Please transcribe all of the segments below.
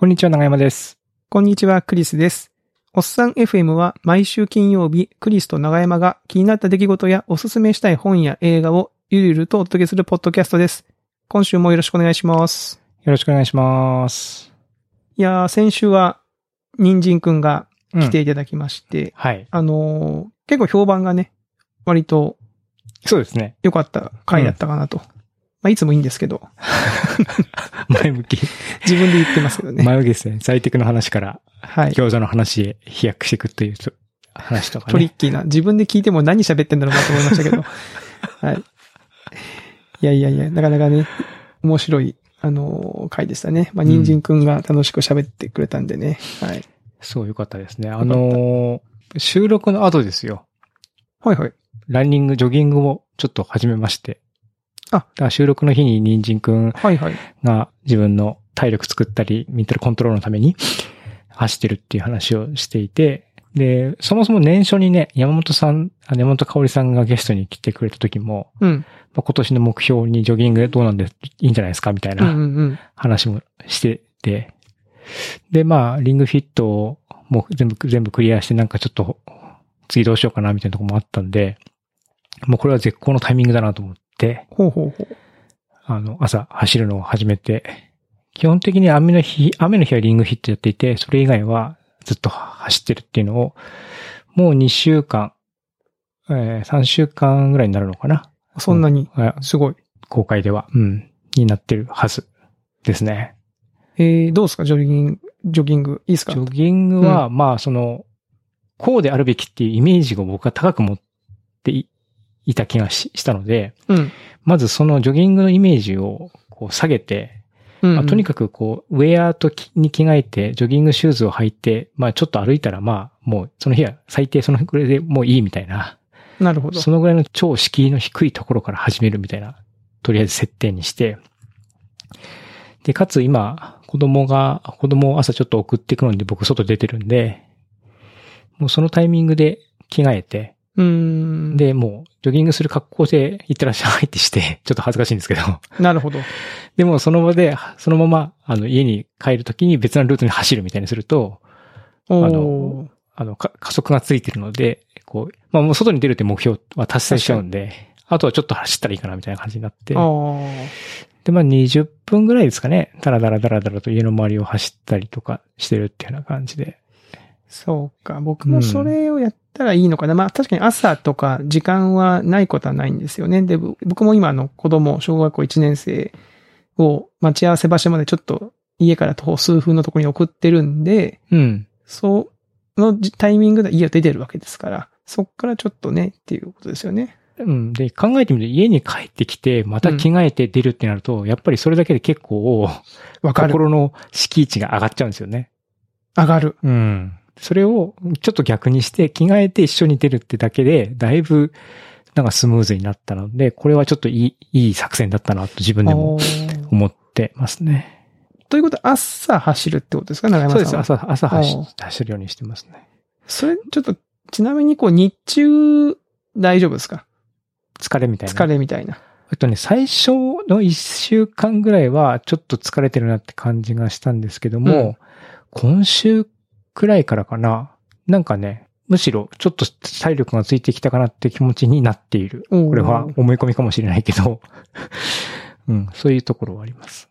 こんにちは、長山です。こんにちは、クリスです。おっさん FM は毎週金曜日、クリスと長山が気になった出来事やおすすめしたい本や映画をゆるゆるとお届けするポッドキャストです。今週もよろしくお願いします。よろしくお願いします。いやー、先週は、人参くんが来ていただきまして、はい。結構評判がね、割と、そうですね。良かった回だったかなと。まあ、いつもいいんですけど。前向き。自分で言ってますけどね。前向きですね。在宅の話から、はい、餃子の話へ飛躍していくという話とかね。トリッキーな。自分で聞いても何喋ってんだろうなと思いましたけど。はい。いやいやいや、なかなかね、面白い、回でしたね。まあ、人参くんが楽しく喋ってくれたんでね。うん、はい。そう、よかったですね。収録の後ですよ。はいはい。ランニング、ジョギングをちょっと始めまして。あ、収録の日に人参くんが自分の体力作ったり、メンタルコントロールのために走ってるっていう話をしていて、で、そもそも年初にね、山本香織さんがゲストに来てくれた時も、うん、まあ、今年の目標にジョギングどうなんでいいんじゃないですかみたいな話もしてて、で、まあ、リングフィットをもう全部クリアしてなんかちょっと次どうしようかなみたいなとこもあったんで、もうこれは絶好のタイミングだなと思って、ほうほうほう。朝走るのを始めて、基本的に雨の日はリングフィットやっていて、それ以外はずっと走ってるっていうのを、もう2週間、3週間ぐらいになるのかな。そんなに、すごい。公開では、うん、になってるはずですね。どうですかジョギング、いいですか？ジョギングは、うん、まあ、こうであるべきっていうイメージを僕は高く持っていた気がしたので、うん、まずそのジョギングのイメージをこう下げて、うんうん、まあ、とにかくこうウェアに着替えてジョギングシューズを履いて、まあちょっと歩いたらまあもうその日は最低そのぐらいでもういいみたいな。なるほど。そのぐらいの超敷居の低いところから始めるみたいな、とりあえず設定にして、でかつ今子供を朝ちょっと送っていくので僕外出てるんで、もうそのタイミングで着替えて。で、もう、ジョギングする格好で行ってらっしゃいってして、ちょっと恥ずかしいんですけど。なるほど。でも、その場で、そのまま、家に帰るときに別なルートに走るみたいにすると、加速がついてるので、こう、まあもう外に出るって目標は達成しちゃうんで、あとはちょっと走ったらいいかなみたいな感じになって。で、まあ20分ぐらいですかね、ダラダラと家の周りを走ったりとかしてるっていうような感じで。そうか。僕もそれをやったらいいのかな。うん、まあ確かに朝とか時間はないことはないんですよね。で、僕も今子供、小学校1年生を待ち合わせ場所までちょっと家から徒歩数分のところに送ってるんで、うん、そのタイミングで家を出てるわけですから、そっからちょっとねっていうことですよね。うん。で、考えてみると家に帰ってきて、また着替えて出るってなると、うん、やっぱりそれだけで結構、心の敷地が上がっちゃうんですよね。上がる。うん。それをちょっと逆にして着替えて一緒に出るってだけで、だいぶなんかスムーズになったので、これはちょっといい作戦だったなと自分でも思ってますね。ということは朝走るってことですか、長山さんは。そうです。朝走るようにしてますね。それちょっと、ちなみに日中大丈夫ですか？疲れみたいな。最初の1週間ぐらいはちょっと疲れてるなって感じがしたんですけども、うん、今週くらいからかな。なんかね、むしろちょっと体力がついてきたかなって気持ちになっている。これは思い込みかもしれないけど、うん、そういうところはあります。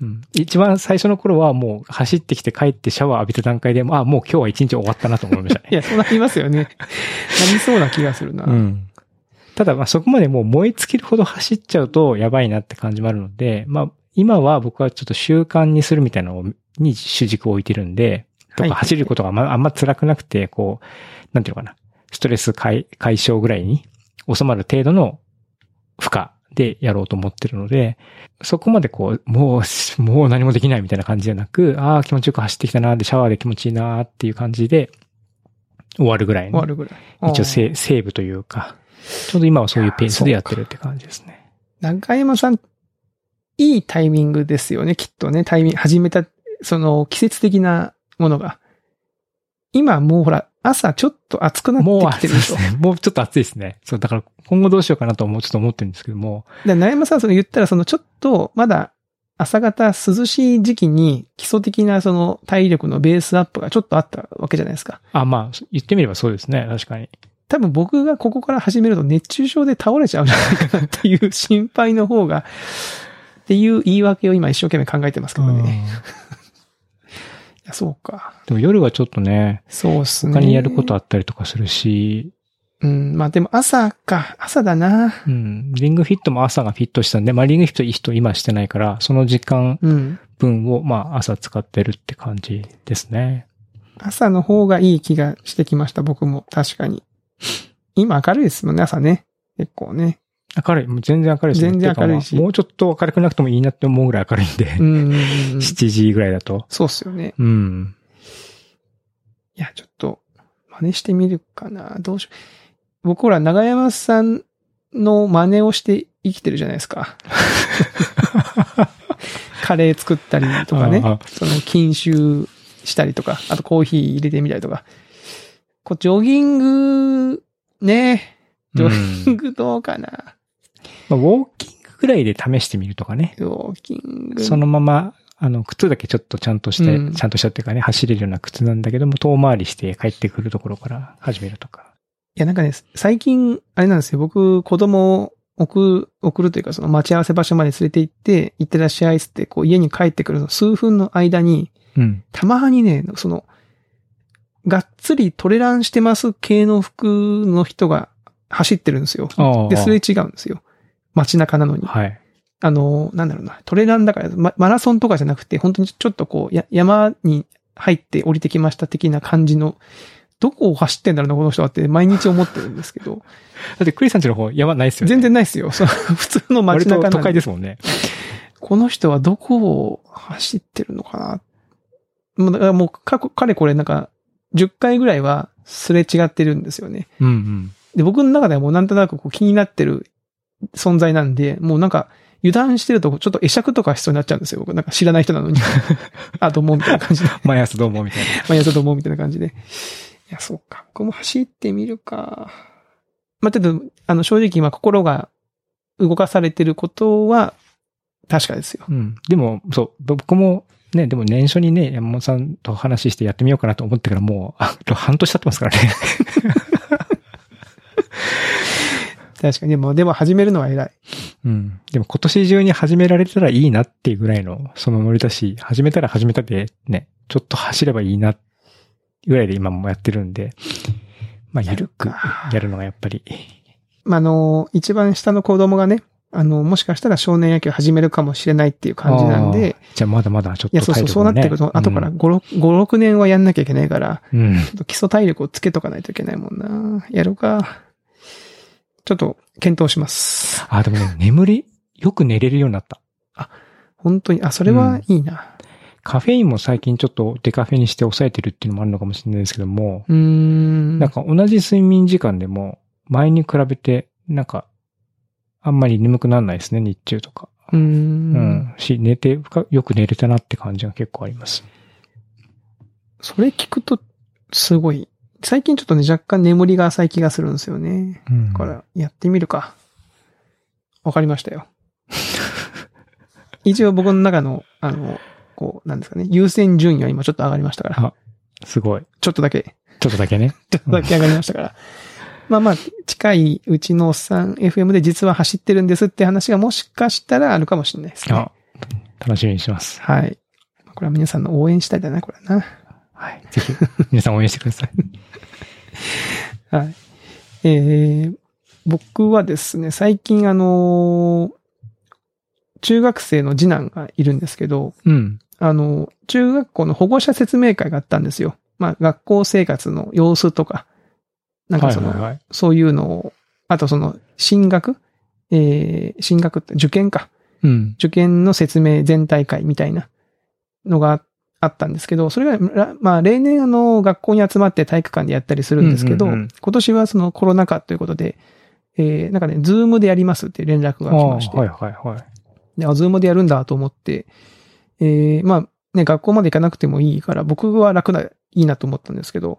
うん、一番最初の頃はもう走ってきて帰ってシャワー浴びた段階でも、あ、もう今日は一日終わったなと思いましたね。いや、そうなりますよね。なりそうな気がするな。うん、ただ、まあそこまでもう燃え尽きるほど走っちゃうとやばいなって感じもあるので、まあ今は僕はちょっと習慣にするみたいなのに主軸を置いてるんで、とか走ることがあんま辛くなくて、こう、なんていうのかな、ストレス解消ぐらいに収まる程度の負荷でやろうと思ってるので、そこまでこう、もう何もできないみたいな感じじゃなく、ああ、気持ちよく走ってきたな、で、シャワーで気持ちいいなっていう感じで、終わるぐらい。一応セーブというか、ちょうど今はそういうペースでやってるって感じですね。中山さん、いいタイミングですよね、きっとね、始めた、季節的な、ものが。今もうほら、朝ちょっと暑くなってきてるでしょ。もうちょっと暑いですね。そう、だから今後どうしようかなとちょっと思ってるんですけども。長山さん、言ったらちょっとまだ朝方涼しい時期に基礎的なその体力のベースアップがちょっとあったわけじゃないですか。あ、まあ、言ってみればそうですね。確かに。多分僕がここから始めると熱中症で倒れちゃうんじゃないかなっていう心配の方が、っていう言い訳を今一生懸命考えてますけどね。いや、そうか。でも夜はちょっとね、そうっすね。他にやることあったりとかするし、うん、まあでも朝か、朝だな。うん。リングフィットも朝がフィットしたんで、まあリングフィットいい人今してないから、その時間分をまあ朝使ってるって感じですね。朝の方がいい気がしてきました、僕も。確かに。今明るいですもんね、朝ね。結構ね。明るい。もう全然明るいですね。全然明るいし。もうちょっと明るくなくてもいいなって思うぐらい明るいんで。うん。7時ぐらいだと。そうっすよね。うん。いや、ちょっと、真似してみるかな。どうしよう。僕ほら、長山さんの真似をして生きてるじゃないですか。カレー作ったりとかね。その、禁酒したりとか、あとコーヒー入れてみたりとか。こう、ジョギング、ね。ジョギングどうかな。まあ、ウォーキングぐらいで試してみるとかね。ウォーキング。そのまま、靴だけちょっとちゃんとして、ちゃんとしたっていうかね、走れるような靴なんだけども、遠回りして帰ってくるところから始めるとか。いやなんかね、最近、あれなんですよ、僕、子供を送るというか、その待ち合わせ場所まで連れて行って、行ってらっしゃいっつって、こう家に帰ってくるの数分の間に、うん、たまにね、その、がっつりトレランしてます系の服の人が走ってるんですよ。で、すれ違うんですよ。街中なのに。はい、なんだろうな、トレランだから、マラソンとかじゃなくて、本当にちょっとこう、山に入って降りてきました的な感じの、どこを走ってんだろうな、この人はって毎日思ってるんですけど。だってクリスさんちの方山ないっすよね。全然ないっすよ。普通の街中なんで。割と都会ですもんね。この人はどこを走ってるのかな。もう、だからもうかれこれなんか、10回ぐらいはすれ違ってるんですよね。うんうん。で、僕の中ではもうなんとなくこう気になってる存在なんで、もうなんか、油断してるとちょっと会釈とかしそうになっちゃうんですよ。僕なんか知らない人なのに。あ、どうもみたいな感じで。毎朝どうもみたいな。毎朝どうもみたいな感じで。いや、そうか。僕も走ってみるか。まあ、ちょっと、正直今心が動かされてることは確かですよ。うん。でも、そう、僕もね、でも年初にね、山本さんと話してやってみようかなと思ってからもう、半年経ってますからね。確かに、でも始めるのは偉い。うん。でも今年中に始められたらいいなっていうぐらいの、そのノリだし、始めたら始めたで、ね、ちょっと走ればいいなってぐらいで今もやってるんで、まあ、やるか。やるのがやっぱり。まあ、一番下の子供がね、もしかしたら少年野球始めるかもしれないっていう感じなんで。じゃあまだまだちょっと体力、ね。いや、そうなってくると、後から5、6年はやんなきゃいけないから、うん、ちょっと基礎体力をつけとかないといけないもんな。やるか。ちょっと、検討します。あ、でもね、よく寝れるようになった。あ、本当に、あ、それはいいな。うん、カフェインも最近ちょっとデカフェにして抑えてるっていうのもあるのかもしれないですけども、なんか同じ睡眠時間でも前に比べてなんかあんまり眠くならないですね、日中とか。うん。よく寝れたなって感じが結構あります。それ聞くとすごい。最近ちょっとね、若干眠りが浅い気がするんですよね。だからやってみるか。わかりましたよ。一応僕の中のこうなんですかね、優先順位は今ちょっと上がりましたから。あ、すごい。ちょっとだけね。ちょっとだけ上がりましたから。まあ、近いうちのおっさん FM で実は走ってるんですって話がもしかしたらあるかもしれないですね。あ、楽しみにします。はい。これは皆さんの応援したいだな、これな。はい。ぜひ、皆さん応援してください。はい。僕はですね、最近中学生の次男がいるんですけど、うん。中学校の保護者説明会があったんですよ。まあ、学校生活の様子とか、なんかそういうのを、あと進学って受験か。うん。受験の説明全体会みたいなのがあったんですけど、それが、まあ、例年学校に集まって体育館でやったりするんですけど、今年はそのコロナ禍ということで、なんかね、ズームでやりますって連絡が来まして。で、ズームでやるんだと思って、まあね、学校まで行かなくてもいいから、僕はいいなと思ったんですけど、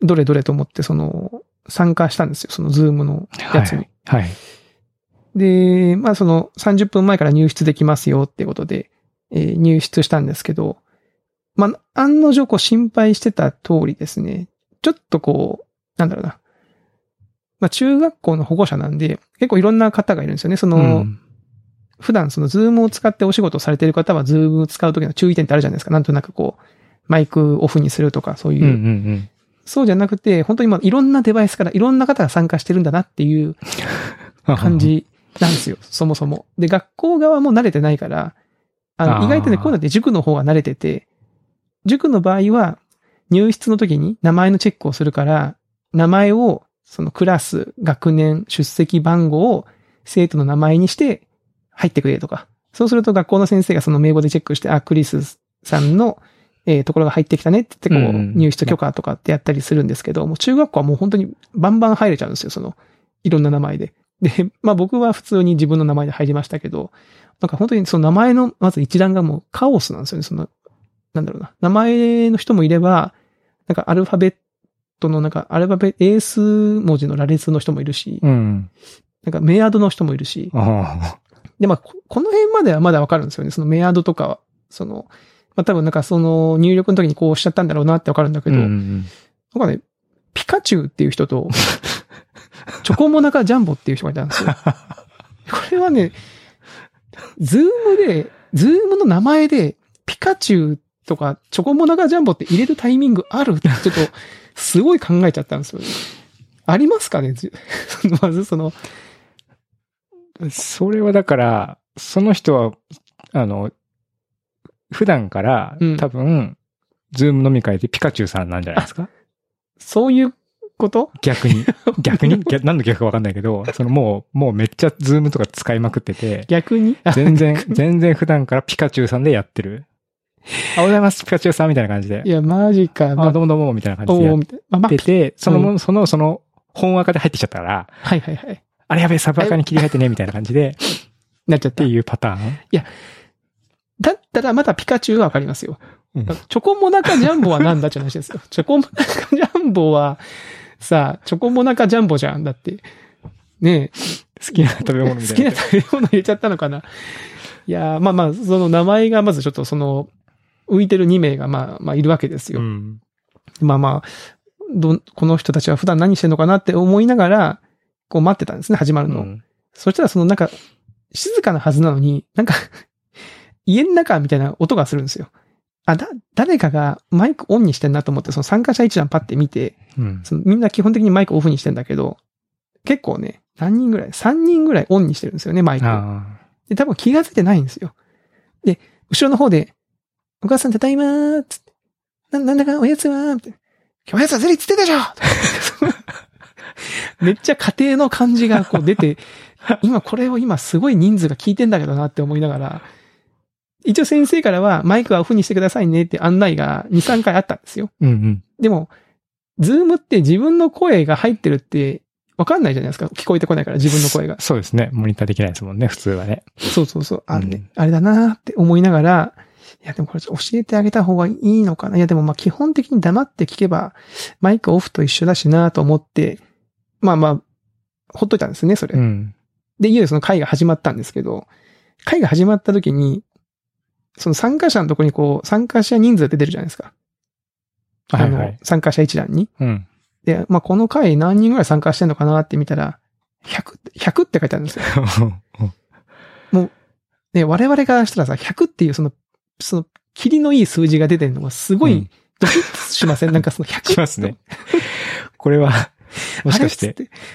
どれと思って、参加したんですよ、そのズームのやつに。はい。で、まあ30分前から入室できますよってことで、入室したんですけど、まあ、案の定こう心配してた通りですね、ちょっとこう、なんだろうな、まあ、中学校の保護者なんで、結構いろんな方がいるんですよね。その、うん、普段そのズームを使ってお仕事をされている方は、ズームを使うときの注意点ってあるじゃないですか。なんとなくこう、マイクオフにするとか、そういう。うんうんうん、そうじゃなくて、本当に今いろんなデバイスからいろんな方が参加してるんだなっていう感じなんですよ。そもそも。で、学校側も慣れてないから、意外とね、こういうのって塾の方が慣れてて、塾の場合は、入室の時に名前のチェックをするから、名前を、そのクラス、学年、出席番号を生徒の名前にして入ってくれとか。そうすると学校の先生がその名簿でチェックして、あ、クリスさんの、ところが入ってきたねって言って、こう、入室許可とかってやったりするんですけど、もう中学校はもう本当にバンバン入れちゃうんですよ、その、いろんな名前で。で、まあ僕は普通に自分の名前で入りましたけど、なんか本当にその名前の、まず一覧がもうカオスなんですよね、その、なんだろうな。名前の人もいれば、なんかアルファベット、のなんかアルファベ英数文字の羅列の人もいるし、うん、なんかメアドの人もいるし、でまあこの辺まではまだわかるんですよね。そのメアドとかはそのまあ多分なんかその入力の時にこうしちゃったんだろうなってわかるんだけど、うん、なんかねピカチュウっていう人とチョコモナカジャンボっていう人がいたんですよ。これはねズームの名前でピカチュウとかチョコモナカジャンボって入れるタイミングあるってちょっとすごい考えちゃったんですよね。ありますかねまずその。それはだから、その人は、普段から、うん、多分、ズーム飲み会でピカチュウさんなんじゃないですか？そういうこと？逆に何の逆かわかんないけど、そのもうめっちゃズームとか使いまくってて。逆に全然普段からピカチュウさんでやってる。おはようございます、ピカチュウさんみたいな感じで。いや、マジか。あ、どうもどうも、みたいな感じでやってて、その、本赤で入ってきちゃったから、はいはいはい。あれやべえ、サブ赤に切り替えてね、みたいな感じで、なっちゃった。っていうパターン。いや、だったらまだピカチュウはわかりますよ。うん、チョコモナカジャンボはなんだって話ですよ。チョコモナカジャンボは、さあ、チョコモナカジャンボじゃん。だって、ねえ、好きな食べ物みたいな。好きな食べ物入れちゃったのかな。いや、まあまあ、その名前がまずちょっとその、浮いてる2名がまあいるわけですよ。うん、まあまあこの人たちは普段何してんのかなって思いながらこう待ってたんですね、始まるの。うん、そしたらそのなんか静かなはずなのになんか家の中みたいな音がするんですよ。あ、誰かがマイクオンにしてんなと思ってその参加者一覧パッて見て、うん、そのみんな基本的にマイクオフにしてんだけど結構ね何人ぐらい3人ぐらいオンにしてるんですよねマイク。で多分気がついてないんですよ。で後ろの方でお母さんただいまーつって。なんだかおやつはみたいな。今日おやつはずりっつってたでしょめっちゃ家庭の感じがこう出て、これを今すごい人数が聞いてんだけどなって思いながら、一応先生からはマイクはオフにしてくださいねって案内が2、3回あったんですよ。うんうん、でも、ズームって自分の声が入ってるってわかんないじゃないですか。聞こえてこないから自分の声が。そうですね。モニターできないですもんね、普通はね。そう。あれだなーって思いながら、いやでもこれ教えてあげた方がいいのかな。いやでもまあ基本的に黙って聞けばマイクオフと一緒だしなと思って、まあ、ほっといたんですね、それ。うん、で、いよいよその会が始まったんですけど、会が始まった時に、その参加者のとこにこう、参加者人数って出るじゃないですか。はいはい、参加者一覧に。うん、で、まあこの会何人ぐらい参加してんのかなって見たら、100って書いてあるんですよ。もう、ね、我々からしたらさ、100っていうその、霧のいい数字が出てるのがすごいドキッとしません、うん、なんかその100。しますね。これは、もしかして。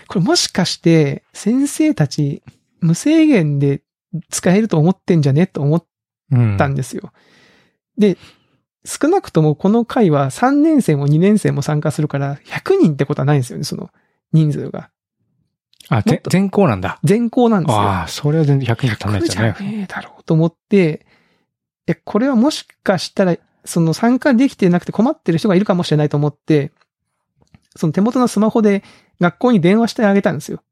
これもしかして、先生たち、無制限で使えると思ってんじゃねと思ったんですよ。うん、で、少なくともこの回は3年生も2年生も参加するから、100人ってことはないんですよね、その人数が。あ、全校なんだ。全校なんですよ。ああ、それは全然100人足んないですよね。100じゃねえだろうと思って、これはもしかしたら、その参加できてなくて困ってる人がいるかもしれないと思って、その手元のスマホで学校に電話してあげたんですよ。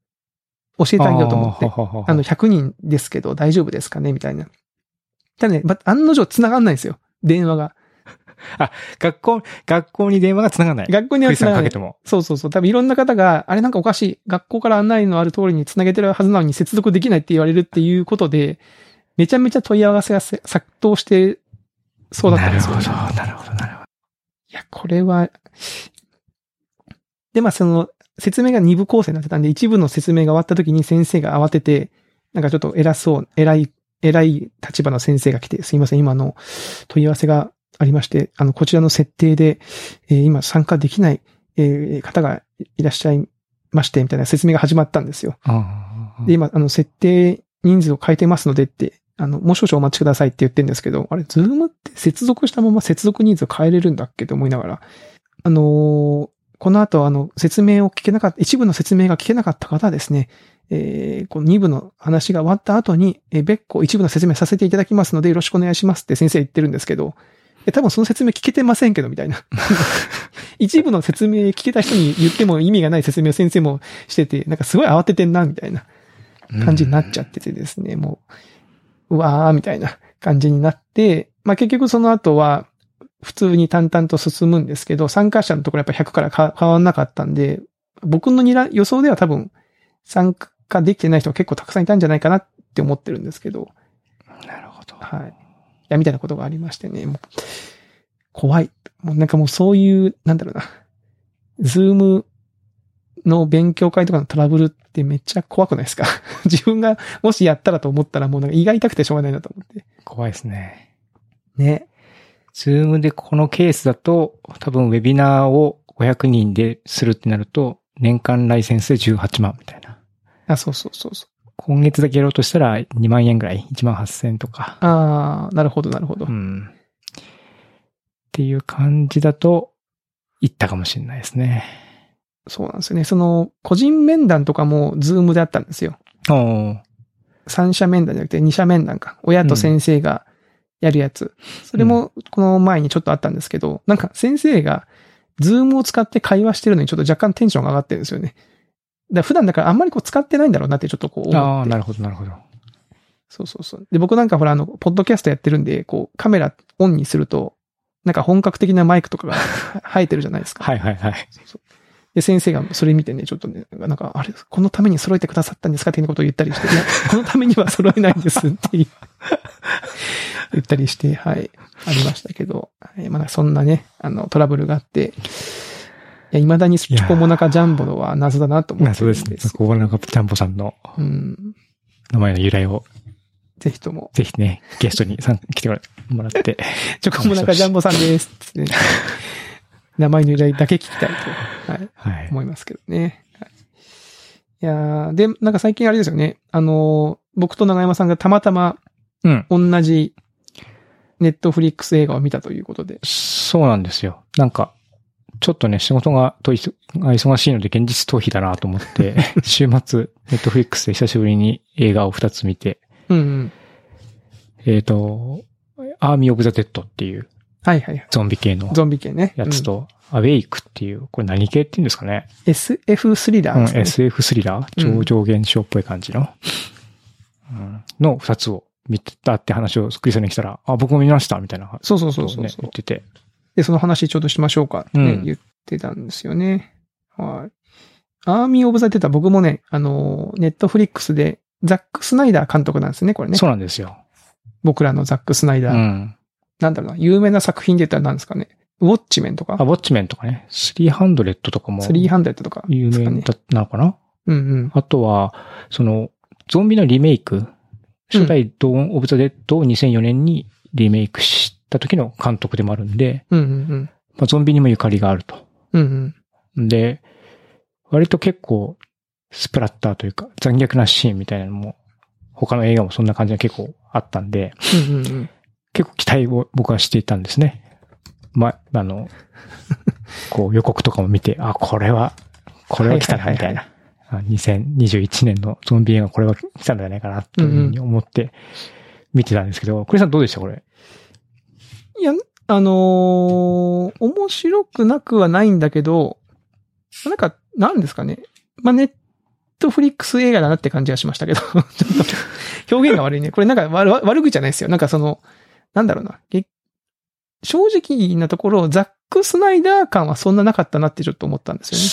教えてあげようと思って。100人ですけど大丈夫ですかねみたいな。ただね、案の定繋がんないんですよ。電話が。あ、学校に電話が繋がんない。学校には繋がんない。クリスさんかけても。そう。多分いろんな方が、あれなんかおかしい。学校から案内のある通りに繋げてるはずなのに接続できないって言われるっていうことで、めちゃめちゃ問い合わせが殺到してそうだったんですよ。なるほど。いや、これは、で、まあ、その、説明が二部構成になってたんで、一部の説明が終わった時に先生が慌てて、なんかちょっと偉い立場の先生が来て、すいません、今の問い合わせがありまして、こちらの設定で、今参加できない、方がいらっしゃいまして、みたいな説明が始まったんですよ。で、今、設定人数を変えてますのでって、もう少々お待ちくださいって言ってるんですけど、あれ、ズームって接続したまま接続人数を変えれるんだっけと思いながら、この後、説明を聞けなかった、一部の説明が聞けなかった方はですね、この二部の話が終わった後に、別個一部の説明させていただきますので、よろしくお願いしますって先生言ってるんですけど、多分その説明聞けてませんけど、みたいな。一部の説明聞けた人に言っても意味がない説明を先生もしてて、なんかすごい慌ててんな、みたいな感じになっちゃっててですね、もう、うわー、みたいな感じになって、まあ結局その後は、普通に淡々と進むんですけど、参加者のところやっぱ100から変わんなかったんで、僕の予想では多分参加できてない人が結構たくさんいたんじゃないかなって思ってるんですけど。なるほど。はい。いや、みたいなことがありましてね、もう怖い。もうなんかもうそういう、なんだろうな。ズームの勉強会とかのトラブルってめっちゃ怖くないですか？自分がもしやったらと思ったらもうなんか胃が痛くてしょうがないなと思って。怖いですね。ね。ズームでこのケースだと、多分ウェビナーを500人でするってなると、年間ライセンスで18万みたいな。あ、そう。今月だけやろうとしたら2万円ぐらい、1万8000円とか。ああ、なるほど。うん。っていう感じだと、いったかもしれないですね。そうなんですよね。その、個人面談とかもズームであったんですよ。三者面談じゃなくて二者面談か。親と先生が、やるやつ。それも、この前にちょっとあったんですけど、なんか先生が、ズームを使って会話してるのにちょっと若干テンションが上がってるんですよね。だ普段だからあんまりこう使ってないんだろうなってちょっとこう思って。ああ、なるほど。そう。で、僕なんかほらポッドキャストやってるんで、こう、カメラオンにすると、なんか本格的なマイクとかが生えてるじゃないですか。はい。そう。で、先生がそれ見てね、ちょっとね、なんか、あれ、このために揃えてくださったんですかっていうことを言ったりして、いや、このためには揃えないんですっていう言ったりして、はい、ありましたけど、まだそんなね、トラブルがあって、いや、未だにチョコモナカジャンボのは謎だなと思って。そうですね。チョコモナカジャンボさんの、名前の由来を、ぜひとも。ぜひね、ゲストに来てもらって。チョコモナカジャンボさんですって、ね。名前の由来だけ聞きたいと、はい、思いますけどね。はい、いやで、なんか最近あれですよね。僕と永山さんがたまたま、同じ、ネットフリックス映画を見たということで。そうなんですよ。なんか、ちょっとね、仕事が忙しいので現実逃避だなと思って、週末、ネットフリックスで久しぶりに映画を2つ見て、アーミー・オブ・ザ・デッドっていう、はい。ゾンビ系の。ゾンビ系ね。やつと、アウェイクっていう、これ何系って言うんですかね。SF スリラーですね。SF スリラー、超常現象っぽい感じの。の2つを見てたって話をクリスさんに来たら、あ、僕も見ました、みたいな、ね。そう。言ってて。で、その話ちょっとしましょうかって、ね言ってたんですよね。はい。アーミー・オブ・ザ・デッドは僕もね、ネットフリックスで、ザック・スナイダー監督なんですね、これね。そうなんですよ。僕らのザック・スナイダー。なんだろうな、有名な作品で言ったら何ですかね。ウォッチメンとかね。300とかも。有名だったのかな。あとは、その、ゾンビのリメイク。初代ドーン・オブ・ザ・デッドを2004年にリメイクした時の監督でもあるんで、まあ、ゾンビにもゆかりがあると。で、割と結構、スプラッターというか、残虐なシーンみたいなのも、他の映画もそんな感じが結構あったんで、結構期待を僕はしていたんですね。こう予告とかも見て、あ、これは来たな、みたいな。2021年のゾンビ映画これは来たんじゃないかな、というふうに思って見てたんですけど、クリさんどうでしたこれ？いや、面白くなくはないんだけど、なんか、なんですかね。まあ、ネットフリックス映画だなって感じはしましたけど、ちょっと表現が悪いね。これなんか悪口じゃないですよ。なんかその、なんだろうな。正直なところ、ザック・スナイダー感はそんななかったなってちょっと思ったんですよね。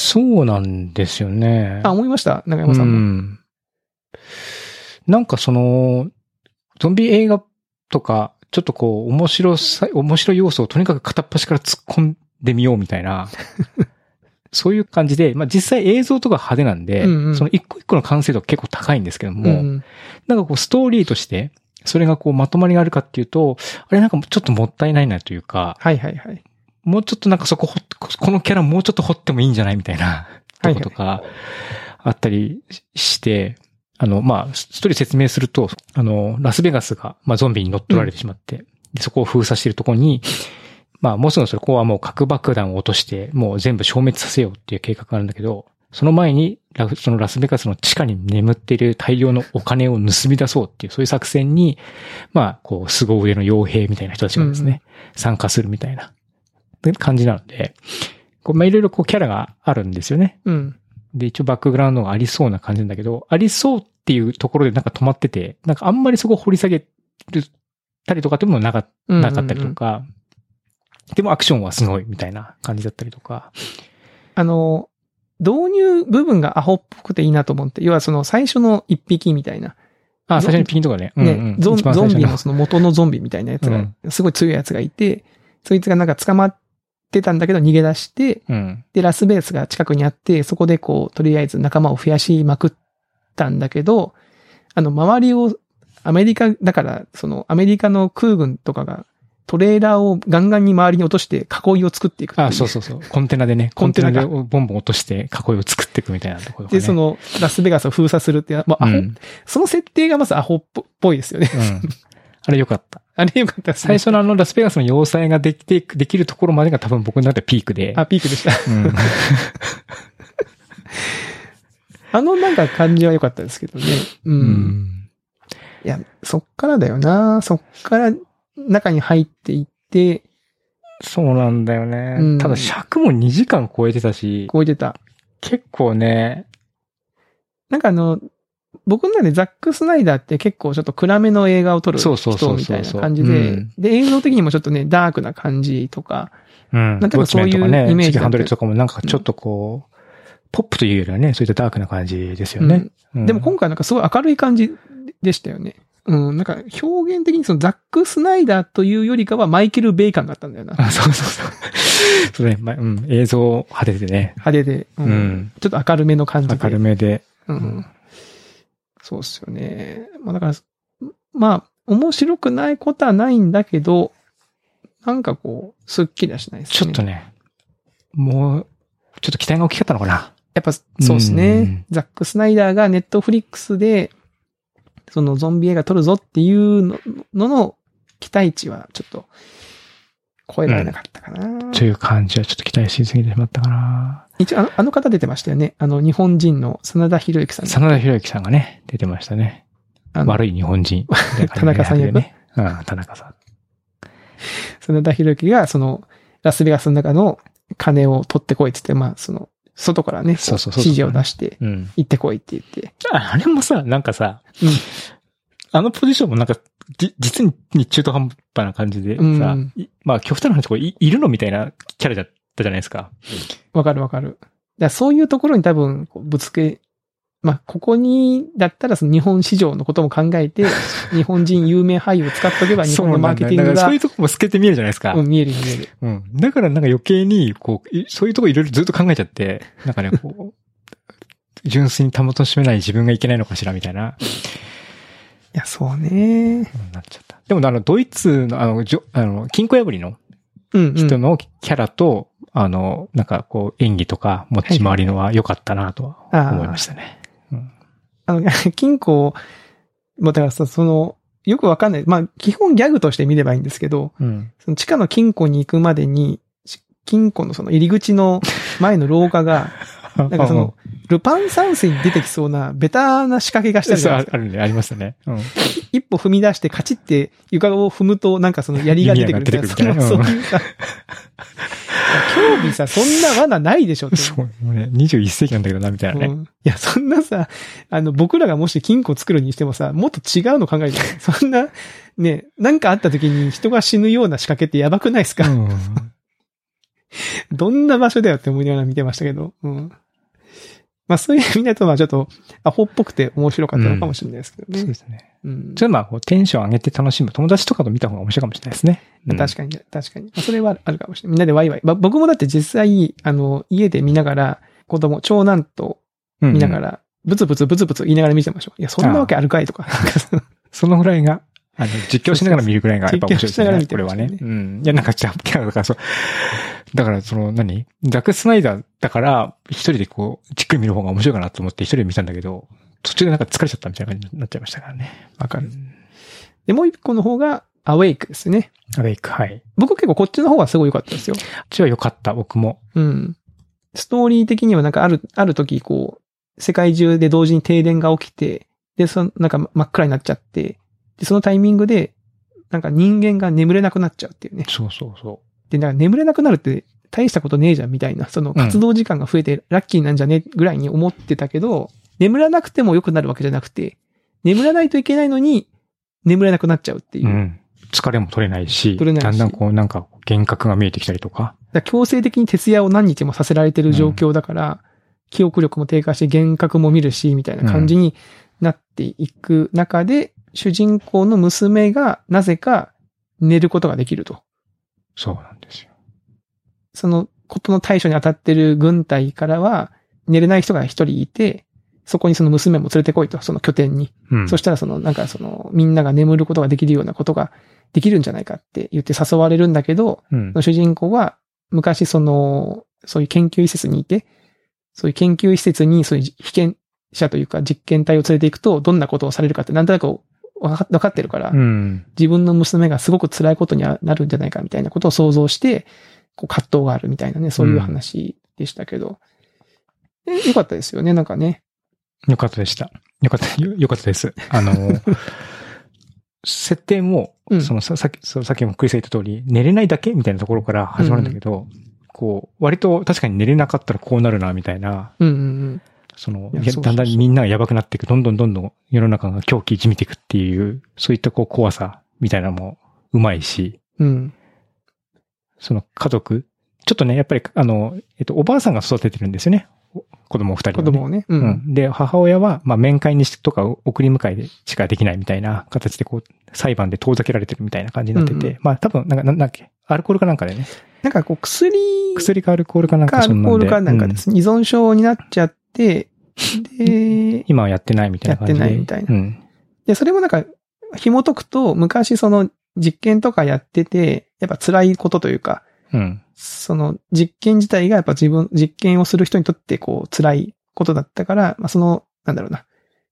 そうなんですよね。あ、思いました？永山さんも。なんかその、ゾンビ映画とか、ちょっとこう、面白い要素をとにかく片っ端から突っ込んでみようみたいな、そういう感じで、まあ実際映像とか派手なんで、うんうん、その一個一個の完成度は結構高いんですけども、うんうん、なんかこうストーリーとして、それがこうまとまりがあるかっていうと、あれなんかちょっともったいないなというか、はいはいはい。もうちょっとなんかそこ、このキャラもうちょっと掘ってもいいんじゃないみたいなとことかあったりして、まあ、ストーリー説明すると、ラスベガスが、まあ、ゾンビに乗っ取られてしまって、うん、でそこを封鎖しているところに、まあ、もうすぐそこはもう核爆弾を落として、もう全部消滅させようっていう計画があるんだけど、その前に、そのラスベガスの地下に眠っている大量のお金を盗み出そうっていう、そういう作戦に、まあ、こう、凄腕の傭兵みたいな人たちがですね、うん、参加するみたいな。感じなので、まあいろいろこうキャラがあるんですよね。うん。で一応バックグラウンドがありそうな感じなんだけど、ありそうっていうところでなんか止まってて、なんかあんまりそこを掘り下げたりとかっていうのもなかったりとか、うんうんうん、でもアクションはすごいみたいな感じだったりとか、導入部分がアホっぽくていいなと思って、要はその最初の一匹みたいな。あ、最初の一匹とかね。ね、うんうん、ゾンビのその元のゾンビみたいなやつが、うん、すごい強いやつがいて、そいつがなんか捕まってたんだけど逃げ出して、うん、で、ラスベースが近くにあって、そこでこう、とりあえず仲間を増やしまくったんだけど、周りを、アメリカ、だから、その、アメリカの空軍とかが、トレーラーをガンガンに周りに落として囲いを作っていくっていう。あ、そうそうそう。コンテナでね、コンテナでボンボン落として囲いを作っていくみたいなところ、ね。で、その、ラスベガスを封鎖するっていうのは、まあ、うん、その設定がまずアホっぽいですよね。うん、あれ良かった。あれよかったですね。最初のラスベガスの要塞ができるところまでが多分僕にとってピークで。あ、ピークでした。うん、なんか感じは良かったですけどね。うん。うん、いや、そっからだよな。そっから中に入っていって。そうなんだよね。うん、ただ尺も2時間超えてたし。超えてた。結構ね。なんか僕の中でザック・スナイダーって結構ちょっと暗めの映画を撮る人みたいな感じで、で、映像的にもちょっとね、ダークな感じとか、うん、なんかそういうイメージだったり、ね。チキハンドレッドとかもなんかちょっとこう、うん、ポップというよりはね、そういったダークな感じですよね、うんうん。でも今回なんかすごい明るい感じでしたよね。うん、なんか表現的にそのザック・スナイダーというよりかはマイケル・ベイ感があったんだよな。あ、そうそうそう。そうね、うん、映像派手でね。派手で、うんうん。ちょっと明るめの感じで。明るめで。うんそうですよね。まあだから、まあ、面白くないことはないんだけど、なんかこう、すっきりはしないですね。ちょっとね、もう、ちょっと期待が大きかったのかな。やっぱ、そうですね。ザック・スナイダーがネットフリックスで、そのゾンビ映画撮るぞっていうの期待値は、ちょっと、超えられなかったかな。という感じはちょっと期待しすぎてしまったかな。一応あの方出てましたよね。日本人の真田広之さん。真田広之さんがね、出てましたね。悪い日本人。田中さん役ね。うん、田中さん。真田広之が、その、ラスベガスの中の金を取ってこいって言って、まあ、その、外からね、そうそうそう指示を出して、うん、行ってこいって言って。あれもさ、なんかさ、うん、あのポジションもなんか、実に中途半端な感じでさ、うん、まあ、極端な話、これいるのみたいなキャラだった。じゃないですか。わかるわかる。だそういうところに多分ぶつけ、まあ、ここにだったらその日本市場のことも考えて、日本人有名俳優を使っておけば日本のマーケティングがそういうとこも透けて見えるじゃないですか。うん、見える。うん。だからなんか余計にこうそういうとこいろいろずっと考えちゃって、なんかねこう純粋に楽しめない自分がいけないのかしらみたいな。いやそうね。なっちゃった。でもドイツの金庫破りの人のキャラと。うんうんなんかこう演技とか持ち回りのは良かったなとは思いましたね。うん、金庫もだからさ、その、よくわかんない。まあ、基本ギャグとして見ればいいんですけど、うん、その地下の金庫に行くまでに、金庫のその入り口の前の廊下が、なんかその、ルパン三世に出てきそうな、ベタな仕掛けがしてるじゃないですか。そう、ありましたね。うん、一歩踏み出して、カチって床を踏むと、なんかその槍が出てくるみたいな。そういうさ。興味さ、そんな罠ないでしょって。そう、もうね、21世紀なんだけどな、みたいなね。うん、いや、そんなさ、僕らがもし金庫作るにしてもさ、もっと違うの考えてない。そんな、ね、なんかあった時に人が死ぬような仕掛けってやばくないですか、うん、どんな場所だよって思いながら見てましたけど。うん、まあそういう意味だと、まあちょっとアホっぽくて面白かったのかもしれないですけどね。うん、そうですね。うん。ちょっとまあこうテンション上げて楽しむ友達とかと見た方が面白いかもしれないですね。うん、確かに、確かに。それはあるかもしれない。みんなでワイワイ。まあ、僕もだって実際、家で見ながら、子供、長男と見ながら、ブツブツ言いながら見てましょう。いや、そんなわけあるかいとか。そのぐらいが。実況しながら見るぐらいがやっぱ面白いですね。実況しながら見てる、ね。これはね。うん。いや、なんか、ジャンプキャラだから、ザック・スナイダーだから、一人でこう、じっくり見る方が面白いかなと思って一人で見たんだけど、途中でなんか疲れちゃったみたいな感じになっちゃいましたからね。わかる。で、もう一個の方が、アウェイクですね。アウェイク、はい。僕結構こっちの方がすごい良かったですよ。こっちは良かった、僕も。うん。ストーリー的にはなんかある時、こう、世界中で同時に停電が起きて、で、なんか真っ暗になっちゃって、で、そのタイミングで、なんか人間が眠れなくなっちゃうっていうね。そうそうそう。で、なんか眠れなくなるって大したことねえじゃんみたいな、その活動時間が増えてラッキーなんじゃねぐらいに思ってたけど、うん、眠らなくても良くなるわけじゃなくて、眠らないといけないのに、眠れなくなっちゃうっていう。うん。疲れも取れないし、だんだんこうなんか幻覚が見えてきたりとか。だから強制的に徹夜を何日もさせられてる状況だから、うん、記憶力も低下して幻覚も見るし、みたいな感じになっていく中で、うん主人公の娘がなぜか寝ることができると。そうなんですよ。そのことの対処に当たってる軍隊からは寝れない人が一人いて、そこにその娘も連れてこいと、その拠点に。うん、そしたらみんなが眠ることができるようなことができるんじゃないかって言って誘われるんだけど、うん、主人公は昔そういう研究施設にいて、そういう研究施設にそういう被験者というか実験体を連れていくとどんなことをされるかってなんとなく分かってるから、うん、自分の娘がすごく辛いことになるんじゃないかみたいなことを想像して、こう葛藤があるみたいなね、そういう話でしたけど。うん、よかったですよね、なんかね。よかったでした。よかったです。設定も、さっきもクリスが言った通り、寝れないだけみたいなところから始まるんだけど、うん、こう、割と確かに寝れなかったらこうなるな、みたいな。うんうんうんだんだんみんながやばくなっていく、どんどん世の中が狂気じみていくっていう、そういったこう怖さみたいなのもうまいし、うん、家族、ちょっとね、やっぱりおばあさんが育ててるんですよね。子供2人、ね。子供をね、うんうん。で、母親は、まあ、面会にしてとか送り迎えでしかできないみたいな形で、こう、裁判で遠ざけられてるみたいな感じになってて、うんうん、まあ、多分、なんだっけ、アルコールかなんかでね。なんかこう、薬かアルコールかなんかそんなんで。アルコールかなんかですね。依存症になっちゃって、で、今はやってないみたいな感じで。やってないみたいな。うん、で、それもなんか、紐解くと、昔実験とかやってて、やっぱ辛いことというか、うん、実験自体がやっぱ実験をする人にとってこう辛いことだったから、まあ、なんだろうな、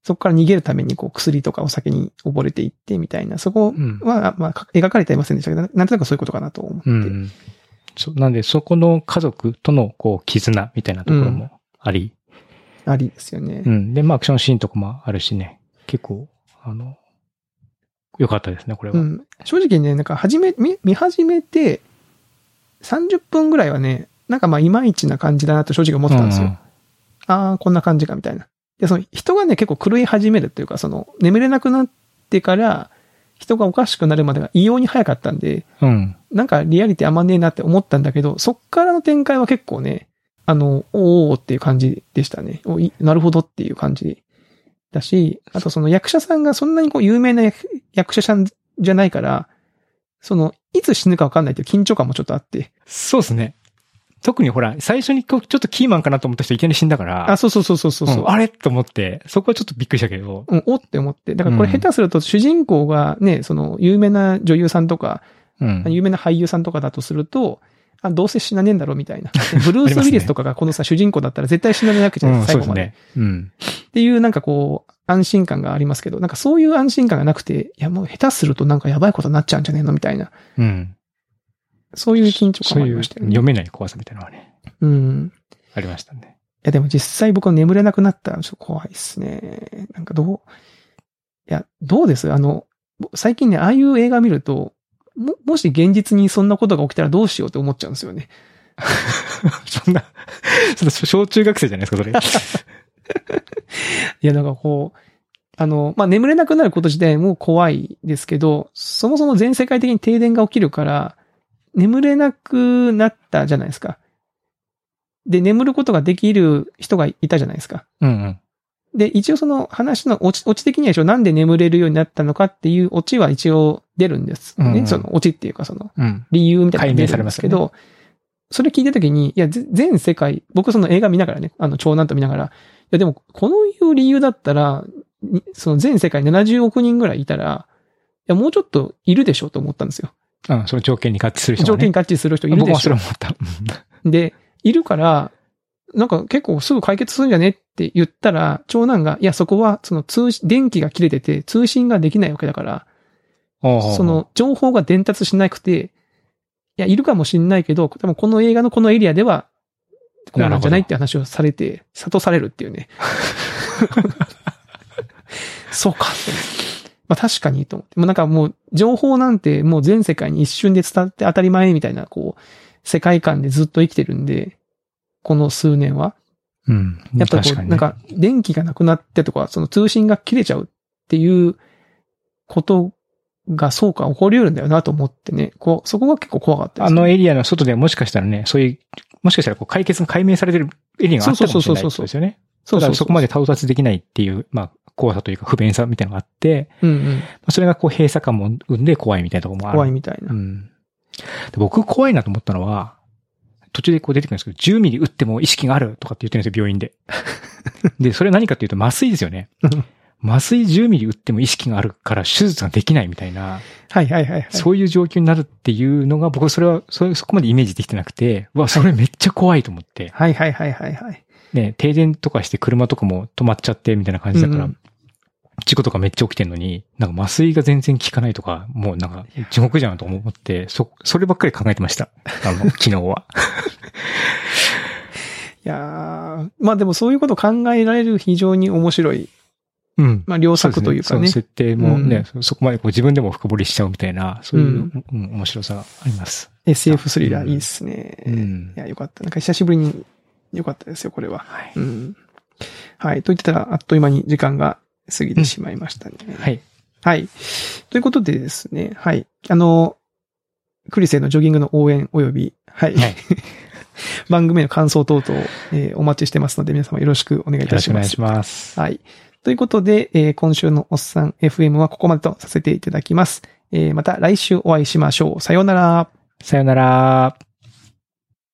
そこから逃げるためにこう薬とかお酒に溺れていってみたいな、そこは、まあ、描かれていませんでしたけど、なんとなくそういうことかなと思って。うん、なんで、そこの家族とのこう絆みたいなところもあり、うんありですよね。うん。で、まあ、アクションシーンとかもあるしね。結構、良かったですね、これは。うん。正直ね、なんか、見始めて、30分ぐらいはね、なんかまあ、いまいちな感じだなと正直思ってたんですよ。うん、こんな感じか、みたいな。で、人がね、結構狂い始めるっていうか、眠れなくなってから、人がおかしくなるまでが異様に早かったんで、うん。なんか、リアリティあんまねえなって思ったんだけど、そっからの展開は結構ね、おーっていう感じでしたね。なるほどっていう感じだし、あと役者さんがそんなにこう有名な役者さんじゃないから、いつ死ぬかわかんないっていう緊張感もちょっとあって。そうですね。特にほら、最初にこうちょっとキーマンかなと思った人いきなり死んだから。あ、そう、うん。あれと思って、そこはちょっとびっくりしたけど。うん、おって思って。だからこれ下手すると主人公がね、有名な女優さんとか、うん、有名な俳優さんとかだとすると、どうせ死なねえんだろうみたいな。ブルース・ウィリスとかがこのさ、主人公だったら絶対死なねえわけじゃないですか、最後まで。そうですね。うん。っていうなんかこう、安心感がありますけど、なんかそういう安心感がなくて、いやもう下手するとなんかやばいことになっちゃうんじゃねえのみたいな。うん。そういう緊張感もありましたよね。読めない怖さみたいなのはね。うん。ありましたね。いやでも実際僕は眠れなくなったらちょっと怖いですね。なんかどうです最近ね、ああいう映画見ると、もし現実にそんなことが起きたらどうしようって思っちゃうんですよね。そんな小中学生じゃないですか、それ。いや、なんかこう、まあ、眠れなくなること自体も怖いですけど、そもそも全世界的に停電が起きるから、眠れなくなったじゃないですか。で、眠ることができる人がいたじゃないですか。うんうん。で、一応その話のオチ的には一応なんで眠れるようになったのかっていうオチは一応出るんですね。うんうん、そのオチっていうかその理由みたいなのが出るんですけど、うん、解明されますよね。それ聞いたときに、いや、全世界、僕その映画見ながらね、長男と見ながら、いやでもこのいう理由だったら、その全世界70億人ぐらいいたら、いやもうちょっといるでしょうと思ったんですよ。うん、その条件に合致する人、ね、条件に合致する人いるでしょ。僕もそれ思った。で、いるから、なんか結構すぐ解決するんじゃねって言ったら、長男が、いやそこはその電気が切れてて通信ができないわけだから、その情報が伝達しなくて、いや、いるかもしんないけど、多分この映画のこのエリアでは、こうなんじゃないって話をされて、悟されるっていうね。そうか。まあ確かにと思って。もうなんかもう、情報なんてもう全世界に一瞬で伝わって当たり前みたいな、こう、世界観でずっと生きてるんで、この数年は。うん。やっぱこう、なんか電気がなくなってとか、その通信が切れちゃうっていうことがそうか起こり得るんだよなと思ってね。こう、そこが結構怖かったです、ね。あのエリアの外でもしかしたらね、そういう、もしかしたらこう解決が解明されてるエリアがあったかもしれないですよね。そうそうそうそう。だからそこまで到達できないっていう、まあ、怖さというか不便さみたいなのがあって、うんうん、それがこう閉鎖感も生んで怖いみたいなところもある。怖いみたいな。うん、僕怖いなと思ったのは、途中でこう出てくるんですけど、10ミリ打っても意識があるとかって言ってるんですよ、病院で。で、それ何かっていうと麻酔ですよね。麻酔10ミリ打っても意識があるから手術ができないみたいな。はいはいはい、はい。そういう状況になるっていうのが、僕それは、そこまでイメージできてなくて、うわ、それめっちゃ怖いと思って。はいはいはいはいはい。ね、停電とかして車とかも止まっちゃってみたいな感じだから、うんうん、事故とかめっちゃ起きてんのに、なんか麻酔が全然効かないとか、もうなんか地獄じゃんと思って、そればっかり考えてました。昨日は。いやー、まあでもそういうことを考えられる非常に面白い。うん。まあ、良作というかね。そうですね。設定もね、うん、そこまでこう自分でも深掘りしちゃうみたいな、そういう、うん、面白さがあります。SF スリラーいいですね。うん。いや、よかった。なんか久しぶりによかったですよ、これは。はい。うん、はい。と言ってたら、あっという間に時間が過ぎてしまいましたね。うん、はい。はい。ということでですね、はい。クリスへのジョギングの応援及び、はい。はい、番組への感想等々、お待ちしてますので、皆様よろしくお願いいたします。よろしくお願いします。はい。ということで、今週のおっさん FM はここまでとさせていただきます。また来週お会いしましょう。さようなら。さようなら。